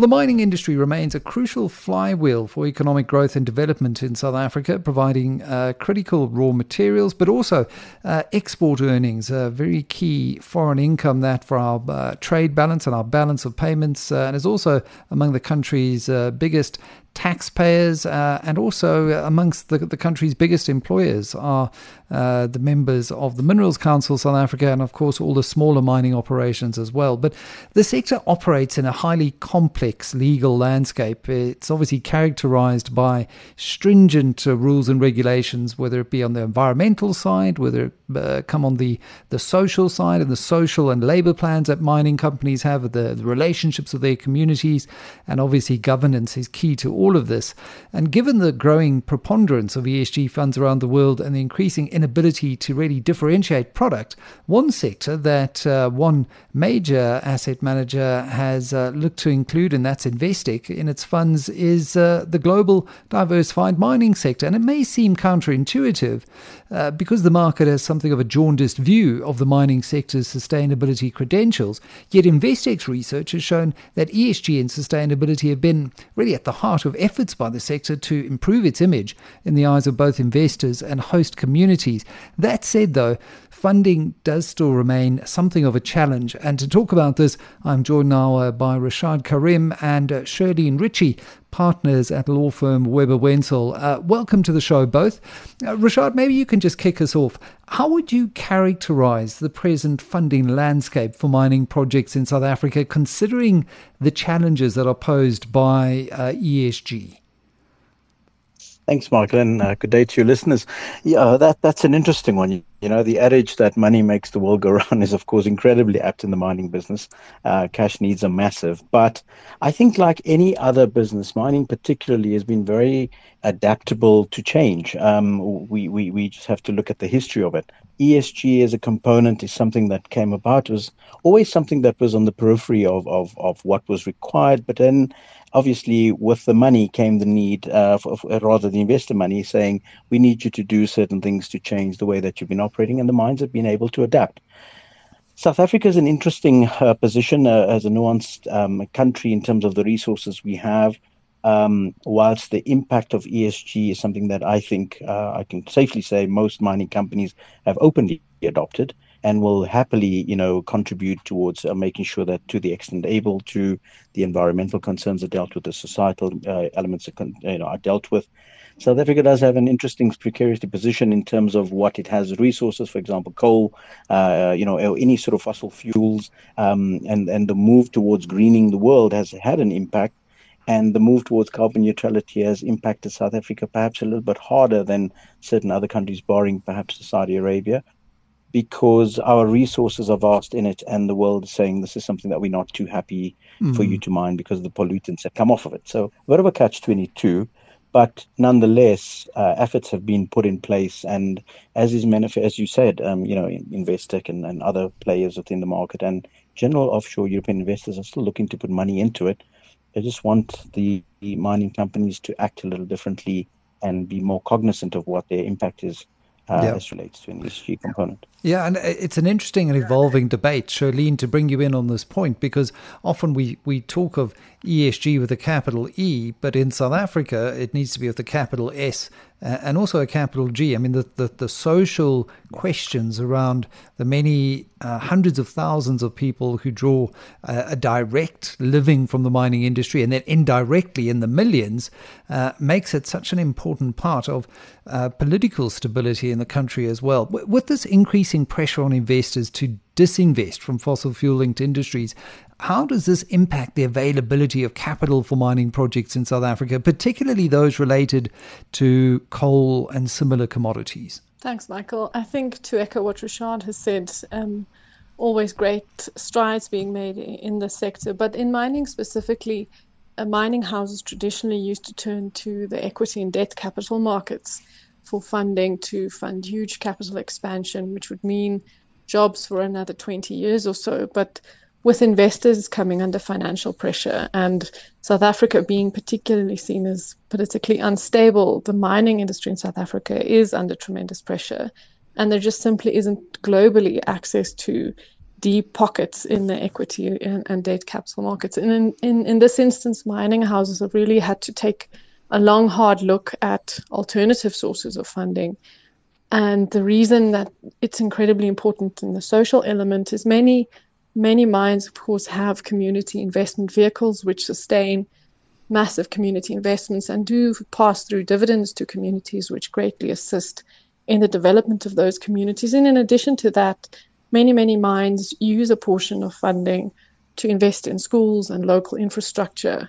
Well, the mining industry remains a crucial flywheel for economic growth and development in South Africa, providing critical raw materials, but also export earnings, a very key foreign income that for our trade balance and our balance of payments, and is also among the country's biggest taxpayers, and also amongst the country's biggest employers are the members of the Minerals Council of South Africa, and of course all the smaller mining operations as well. But the sector operates in a highly complex legal landscape. It's obviously characterized by stringent rules and regulations, whether it be on the environmental side, whether it come on the social side, and the social and labor plans that mining companies have, the relationships of their communities, and obviously governance is key to all of this. And given the growing preponderance of ESG funds around the world and the increasing inability to really differentiate product, one sector that one major asset manager has looked to include, and that's Investec, in its funds is the global diversified mining sector. And it may seem counterintuitive because the market has something of a jaundiced view of the mining sector's sustainability credentials, yet Investec's research has shown that ESG and sustainability have been really at the heart of efforts by the sector to improve its image in the eyes of both investors and host communities. That said, though, funding does still remain something of a challenge. And to talk about this, I'm joined now by Rashaad Carrim and Shirleen Ritchie, partners at law firm Webber Wentzel. Welcome to the show, both. Rashaad, maybe you can just kick us off. How would you characterize the present funding landscape for mining projects in South Africa, considering the challenges that are posed by ESG? Thanks, Michael, and good day to your listeners. Yeah, that's an interesting one. You know, the adage that money makes the world go round is, of course, incredibly apt in the mining business. Cash needs are massive. But I think like any other business, mining particularly has been very adaptable to change. We just have to look at the history of it. ESG as a component is something that came about. It was always something that was on the periphery of what was required, but then obviously, with the money came the need, the investor money saying, we need you to do certain things to change the way that you've been operating, and the mines have been able to adapt. South Africa is an interesting position as a nuanced country in terms of the resources we have, whilst the impact of ESG is something that I think I can safely say most mining companies have openly adopted and will happily, contribute towards making sure that to the extent able to the environmental concerns are dealt with, the societal elements are dealt with. South Africa does have an interesting precarious position in terms of what it has resources, for example, coal, any sort of fossil fuels, and the move towards greening the world has had an impact. And the move towards carbon neutrality has impacted South Africa perhaps a little bit harder than certain other countries, barring perhaps Saudi Arabia, because our resources are vast in it, and the world is saying this is something that we're not too happy for you to mine because of the pollutants that come off of it. So a bit of a catch-22, but nonetheless, efforts have been put in place, and as you said, Investec and other players within the market and general offshore European investors are still looking to put money into it. They just want the mining companies to act a little differently and be more cognizant of what their impact is. This relates to an ESG component. Yeah, and it's an interesting and evolving debate, Shirleen, to bring you in on this point, because often we talk of ESG with a capital E, but in South Africa, it needs to be with a capital S and also a capital G. I mean, the social questions around the many hundreds of thousands of people who draw a direct living from the mining industry and then indirectly in the millions makes it such an important part of political stability in the country as well. With this increasing pressure on investors to disinvest from fossil fuel-linked industries, how does this impact the availability of capital for mining projects in South Africa, particularly those related to coal and similar commodities? Thanks, Michael. I think to echo what Rashaad has said, always great strides being made in this sector. But in mining specifically, mining houses traditionally used to turn to the equity and debt capital markets for funding to fund huge capital expansion, which would mean jobs for another 20 years or so. But with investors coming under financial pressure and South Africa being particularly seen as politically unstable, the mining industry in South Africa is under tremendous pressure. And there just simply isn't globally access to deep pockets in the equity and debt capital markets. And in this instance, mining houses have really had to take a long, hard look at alternative sources of funding. And the reason that it's incredibly important in the social element is many mines, of course, have community investment vehicles which sustain massive community investments and do pass through dividends to communities, which greatly assist in the development of those communities. And in addition to that, many mines use a portion of funding to invest in schools and local infrastructure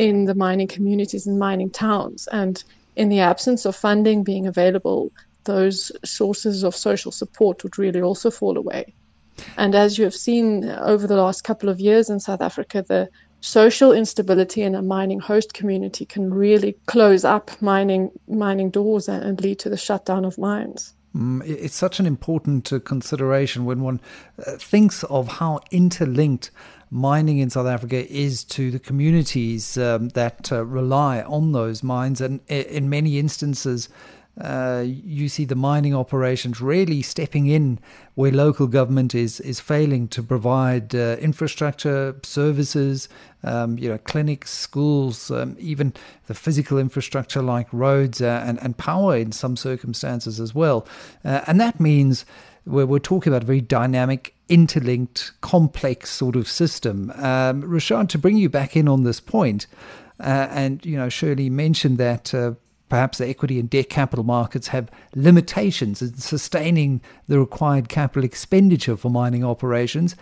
in the mining communities and mining towns. And in the absence of funding being available, those sources of social support would really also fall away. And as you have seen over the last couple of years in South Africa, the social instability in a mining host community can really close up mining doors and lead to the shutdown of mines. It's such an important consideration when one thinks of how interlinked mining in South Africa is to the communities that rely on those mines. And in many instances, you see the mining operations really stepping in where local government is failing to provide infrastructure, services, clinics, schools, even the physical infrastructure like roads and power in some circumstances as well. And that means we're talking about a very dynamic, interlinked, complex sort of system. Rashaad, to bring you back in on this point, and Shirley mentioned that perhaps the equity and debt capital markets have limitations in sustaining the required capital expenditure for mining operations.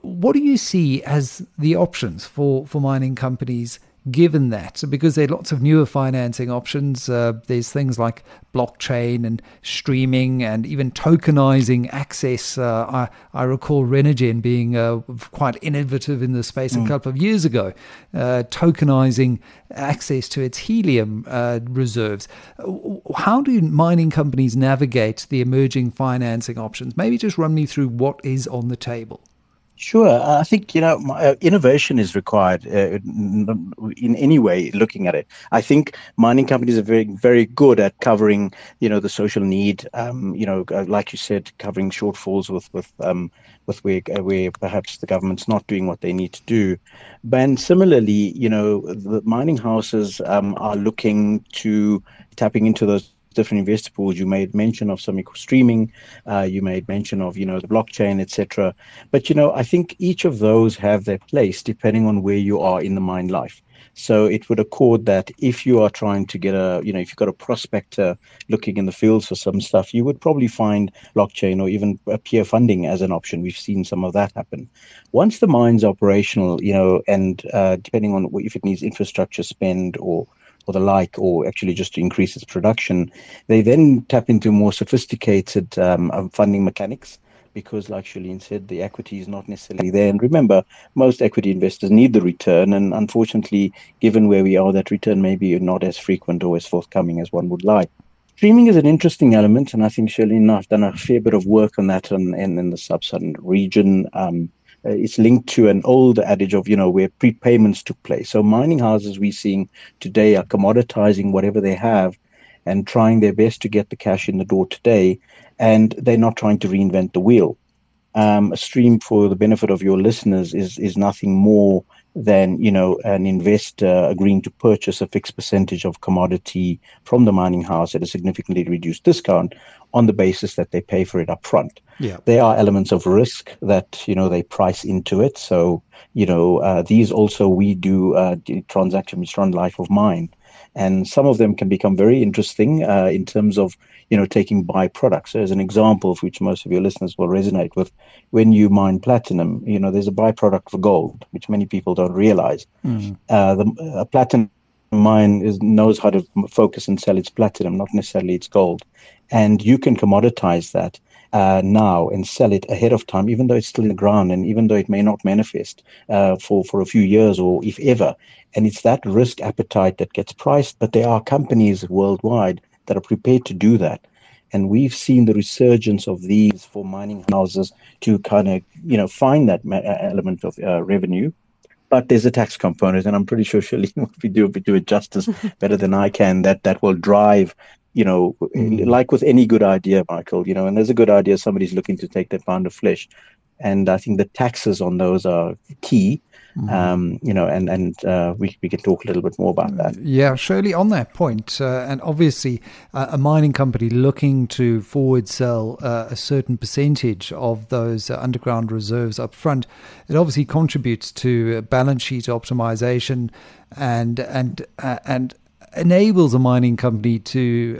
What do you see as the options for mining companies given that? Because there are lots of newer financing options. There's things like blockchain and streaming and even tokenizing access. I recall Renogen being quite innovative in this space a couple of years ago, tokenizing access to its helium reserves. How do mining companies navigate the emerging financing options? Maybe just run me through what is on the table. Sure. I think, innovation is required in any way looking at it. I think mining companies are very, very good at covering, the social need, like you said, covering shortfalls with where perhaps the government's not doing what they need to do. And similarly, the mining houses are looking to tapping into those different investor pools. You made mention of some streaming, you made mention of, the blockchain, etc. But, I think each of those have their place depending on where you are in the mine life. So it would accord that if you are trying to get if you've got a prospector looking in the fields for some stuff, you would probably find blockchain or even peer funding as an option. We've seen some of that happen. Once the mine's operational, and depending on if it needs infrastructure spend or the like, or actually just to increase its production, they then tap into more sophisticated funding mechanics, because like Shirleen said, the equity is not necessarily there. And remember, most equity investors need the return, and unfortunately, given where we are, that return may be not as frequent or as forthcoming as one would like. Streaming is an interesting element, and I think Shirleen and I've done a fair bit of work on that in the sub-Saharan region. It's linked to an old adage of, where prepayments took place. So mining houses we're seeing today are commoditizing whatever they have and trying their best to get the cash in the door today. And they're not trying to reinvent the wheel. A stream, for the benefit of your listeners, is nothing more than, an investor agreeing to purchase a fixed percentage of commodity from the mining house at a significantly reduced discount on the basis that they pay for it up front. Yeah. There are elements of risk that, they price into it. So, these also we do transactions which run life of mine. And some of them can become very interesting in terms of, taking byproducts. So as an example, which most of your listeners will resonate with, when you mine platinum, there's a byproduct for gold, which many people don't realize. Mm-hmm. The platinum mine knows how to focus and sell its platinum, not necessarily its gold. And you can commoditize that now and sell it ahead of time, even though it's still in the ground and even though it may not manifest for a few years or if ever. And it's that risk appetite that gets priced, but there are companies worldwide that are prepared to do that. And we've seen the resurgence of these for mining houses to kind of, find that element of revenue. But there's a tax component, and I'm pretty sure Shirleen will do it justice better than I can, that will drive, like with any good idea, Michael, and there's a good idea, somebody's looking to take their pound of flesh. And I think the taxes on those are key. Mm-hmm. We can talk a little bit more about that. Yeah, surely on that point, and obviously a mining company looking to forward sell a certain percentage of those underground reserves up front, it obviously contributes to balance sheet optimization and enables a mining company to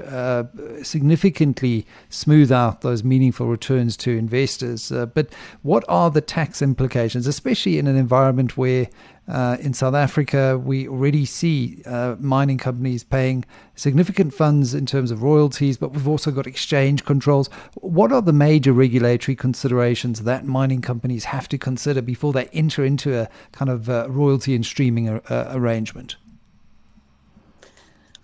significantly smooth out those meaningful returns to investors. But what are the tax implications, especially in an environment where in South Africa we already see mining companies paying significant funds in terms of royalties, but we've also got exchange controls? What are the major regulatory considerations that mining companies have to consider before they enter into a kind of royalty and streaming arrangement?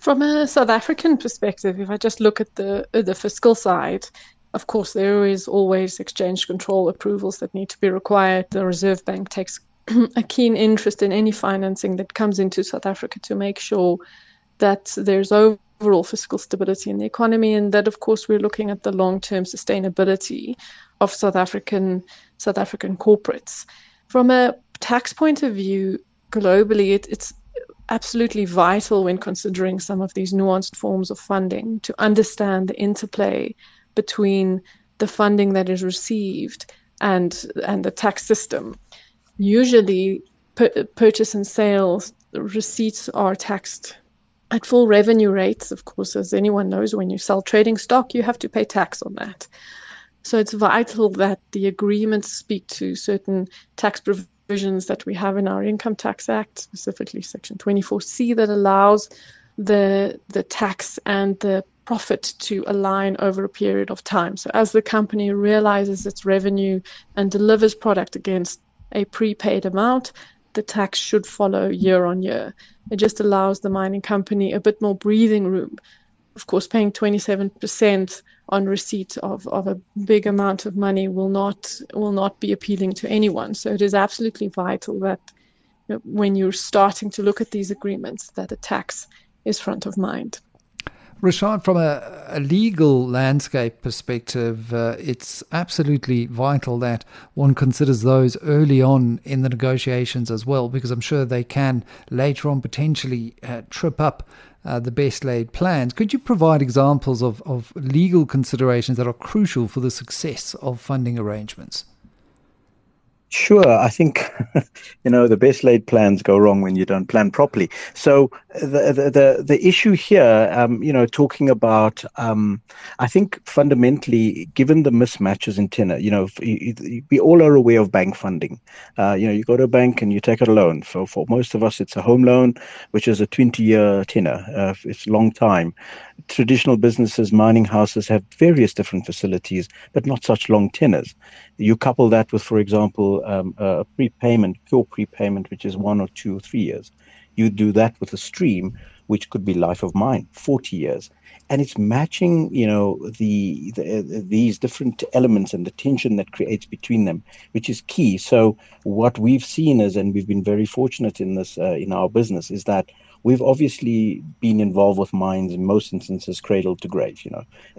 From a South African perspective, if I just look at the fiscal side, of course, there is always exchange control approvals that need to be required. The Reserve Bank takes a keen interest in any financing that comes into South Africa to make sure that there's overall fiscal stability in the economy, and that, of course, we're looking at the long-term sustainability of South African corporates. From a tax point of view, globally, it's absolutely vital when considering some of these nuanced forms of funding to understand the interplay between the funding that is received and the tax system. Usually, purchase and sales receipts are taxed at full revenue rates. Of course, as anyone knows, when you sell trading stock, you have to pay tax on that. So it's vital that the agreements speak to certain tax provisions that we have in our Income Tax Act, specifically Section 24C, that allows the tax and the profit to align over a period of time. So as the company realizes its revenue and delivers product against a prepaid amount, the tax should follow year on year. It just allows the mining company a bit more breathing room. Of course, paying 27% on receipt of a big amount of money will not be appealing to anyone. So it is absolutely vital that, you know, when you're starting to look at these agreements, that the tax is front of mind. Rashaad, from a legal landscape perspective, it's absolutely vital that one considers those early on in the negotiations as well, because I'm sure they can later on potentially trip up the best laid plans. Could you provide examples of legal considerations that are crucial for the success of funding arrangements? Sure. I think, the best laid plans go wrong when you don't plan properly. So the issue here, talking about, I think fundamentally, given the mismatches in tenor, we all are aware of bank funding. You go to a bank and you take out a loan. So for most of us, it's a home loan, which is a 20-year tenor. It's a long time. Traditional businesses, mining houses have various different facilities, but not such long tenors. You couple that with, for example, a prepayment, pure prepayment, which is 1 or 2 or 3 years. You do that with a stream, which could be life of mine, 40 years. And it's matching, these different elements and the tension that creates between them, which is key. So what we've seen is, and we've been very fortunate in this, in our business, is that we've obviously been involved with mines in most instances, cradle to grave,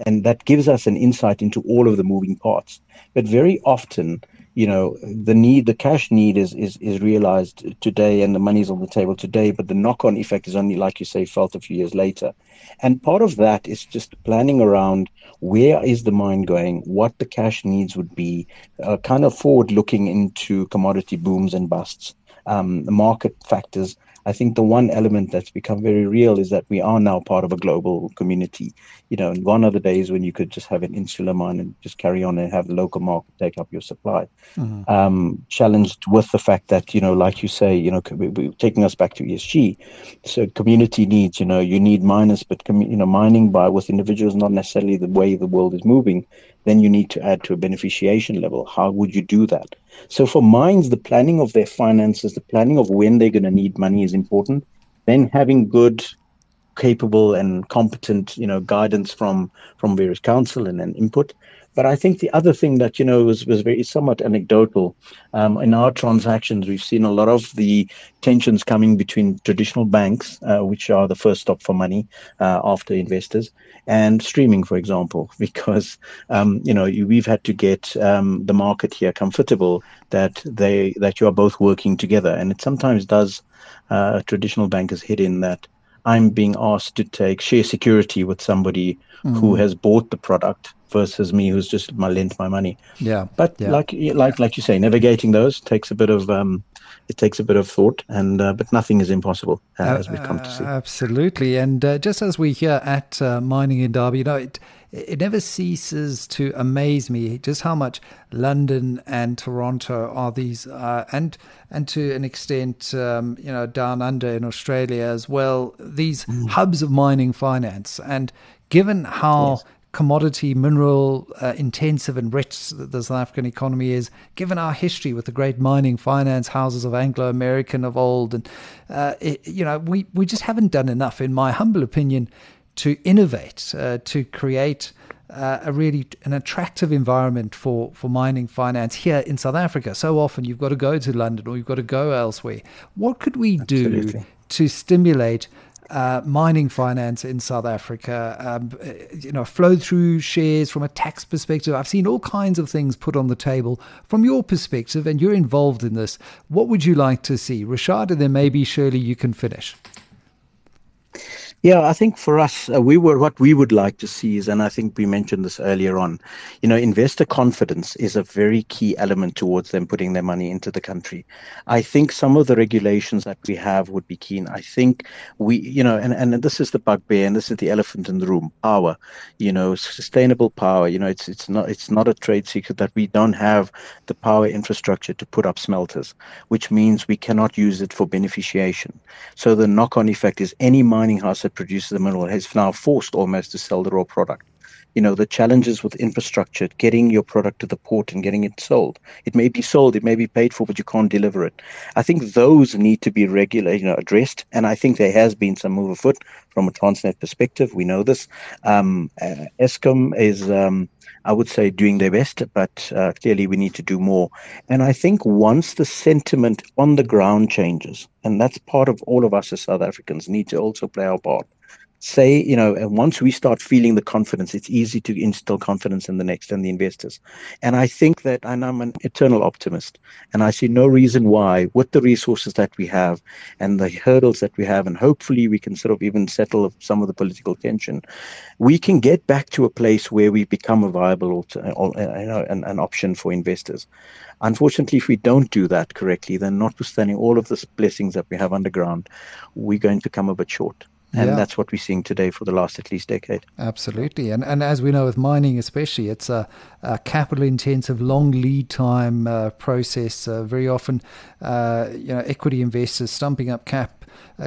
and that gives us an insight into all of the moving parts. But very often, the cash need is realized today and the money's on the table today, but the knock-on effect is only, like you say, felt a few years later. And part of that is just planning around where is the mine going, what the cash needs would be, kind of forward-looking into commodity booms and busts, the market factors. I think the one element that's become very real is that we are now part of a global community. And gone are the days when you could just have an insular mine and just carry on and have the local market take up your supply. Mm-hmm. Challenged with the fact that, like you say, taking us back to ESG, so community needs, you need miners, but mining with individuals, not necessarily the way the world is moving. Then you need to add to a beneficiation level. How would you do that? So for mines, the planning of their finances, the planning of when they're going to need money is important. Then having good, capable and competent, guidance from various council and input. But I think the other thing that, you know, was very somewhat anecdotal. In our transactions, we've seen a lot of the tensions coming between traditional banks, which are the first stop for money after investors, and streaming, for example, because, you know, we've had to get the market here comfortable that that you are both working together. And it sometimes does a traditional banker's head in that I'm being asked to take share security with somebody who has bought the product versus me who's just lent my money. Yeah. But like you say, navigating those takes a bit of thought, and but nothing is impossible as we've come to see. Absolutely. And just as we hear at Mining in Derby, you know, it never ceases to amaze me just how much London and Toronto are these, and to an extent, you know, down under in Australia as well, these hubs of mining finance. And given how commodity, mineral intensive and rich the South African economy is, given our history with the great mining finance houses of Anglo-American of old, and you know, we just haven't done enough, in my humble opinion, to innovate, to create a really an attractive environment for mining finance here in South Africa. So often you've got to go to London or you've got to go elsewhere. What could we do to stimulate mining finance in South Africa? You know, flow through shares from a tax perspective. I've seen all kinds of things put on the table. From your perspective, and you're involved in this, what would you like to see? Rashaad, and then maybe Shirley, you can finish. Yeah, I think for us, what we would like to see is, and I think we mentioned this earlier on, you know, investor confidence is a very key element towards them putting their money into the country. I think some of the regulations that we have would be keen. I think we, you know, and this is the bugbear, and this is the elephant in the room, power, you know, sustainable power. You know, it's not a trade secret that we don't have the power infrastructure to put up smelters, which means we cannot use it for beneficiation. So the knock-on effect is any mining house that produces the mineral has now forced almost to sell the raw product. You know, the challenges with infrastructure, getting your product to the port and getting it sold. It may be sold, it may be paid for, but you can't deliver it. I think those need to be regulated, you know, addressed. And I think there has been some move afoot from a Transnet perspective. We know this. Eskom is, I would say, doing their best, but clearly we need to do more. And I think once the sentiment on the ground changes, and that's part of all of us as South Africans need to also play our part. Say, you know, and once we start feeling the confidence, it's easy to instill confidence in the next and the investors. And I think that, and I'm an eternal optimist, and I see no reason why, with the resources that we have and the hurdles that we have, and hopefully we can sort of even settle some of the political tension, we can get back to a place where we become a viable an option for investors. Unfortunately, if we don't do that correctly, then notwithstanding all of the blessings that we have underground, we're going to come a bit short. And that's what we're seeing today for the last at least decade. Absolutely. And as we know with mining especially, it's a capital-intensive, long lead time process. Very often, you know, equity investors stumping up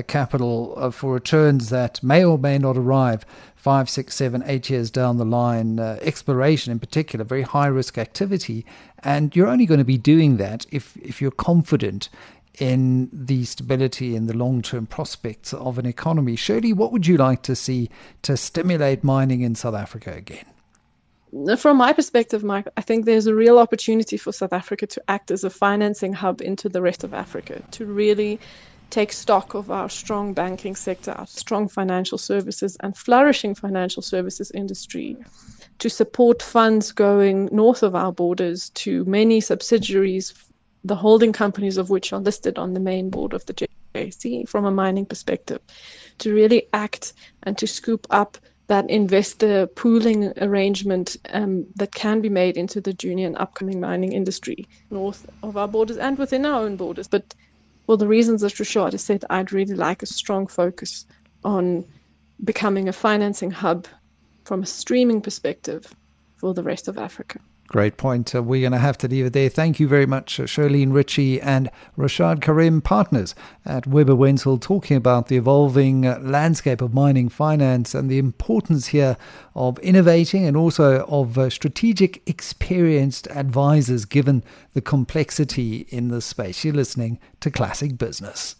capital for returns that may or may not arrive 5, 6, 7, 8 years down the line. Exploration in particular, very high-risk activity. And you're only going to be doing that if you're confident in the stability and the long-term prospects of an economy. Shirley, what would you like to see to stimulate mining in South Africa again? From my perspective, Mike, I think there's a real opportunity for South Africa to act as a financing hub into the rest of Africa, to really take stock of our strong banking sector, our strong financial services and flourishing financial services industry, to support funds going north of our borders to many subsidiaries, the holding companies of which are listed on the main board of the JSE from a mining perspective, to really act and to scoop up that investor pooling arrangement that can be made into the junior and upcoming mining industry north of our borders and within our own borders. But for the reasons that Rashaad has said, I'd really like a strong focus on becoming a financing hub from a streaming perspective for the rest of Africa. Great point. We're going to have to leave it there. Thank you very much, Shirleen Ritchie and Rashaad Carrim, partners at Webber Wentzel, talking about the evolving landscape of mining finance and the importance here of innovating and also of strategic, experienced advisors, given the complexity in this space. You're listening to Classic Business.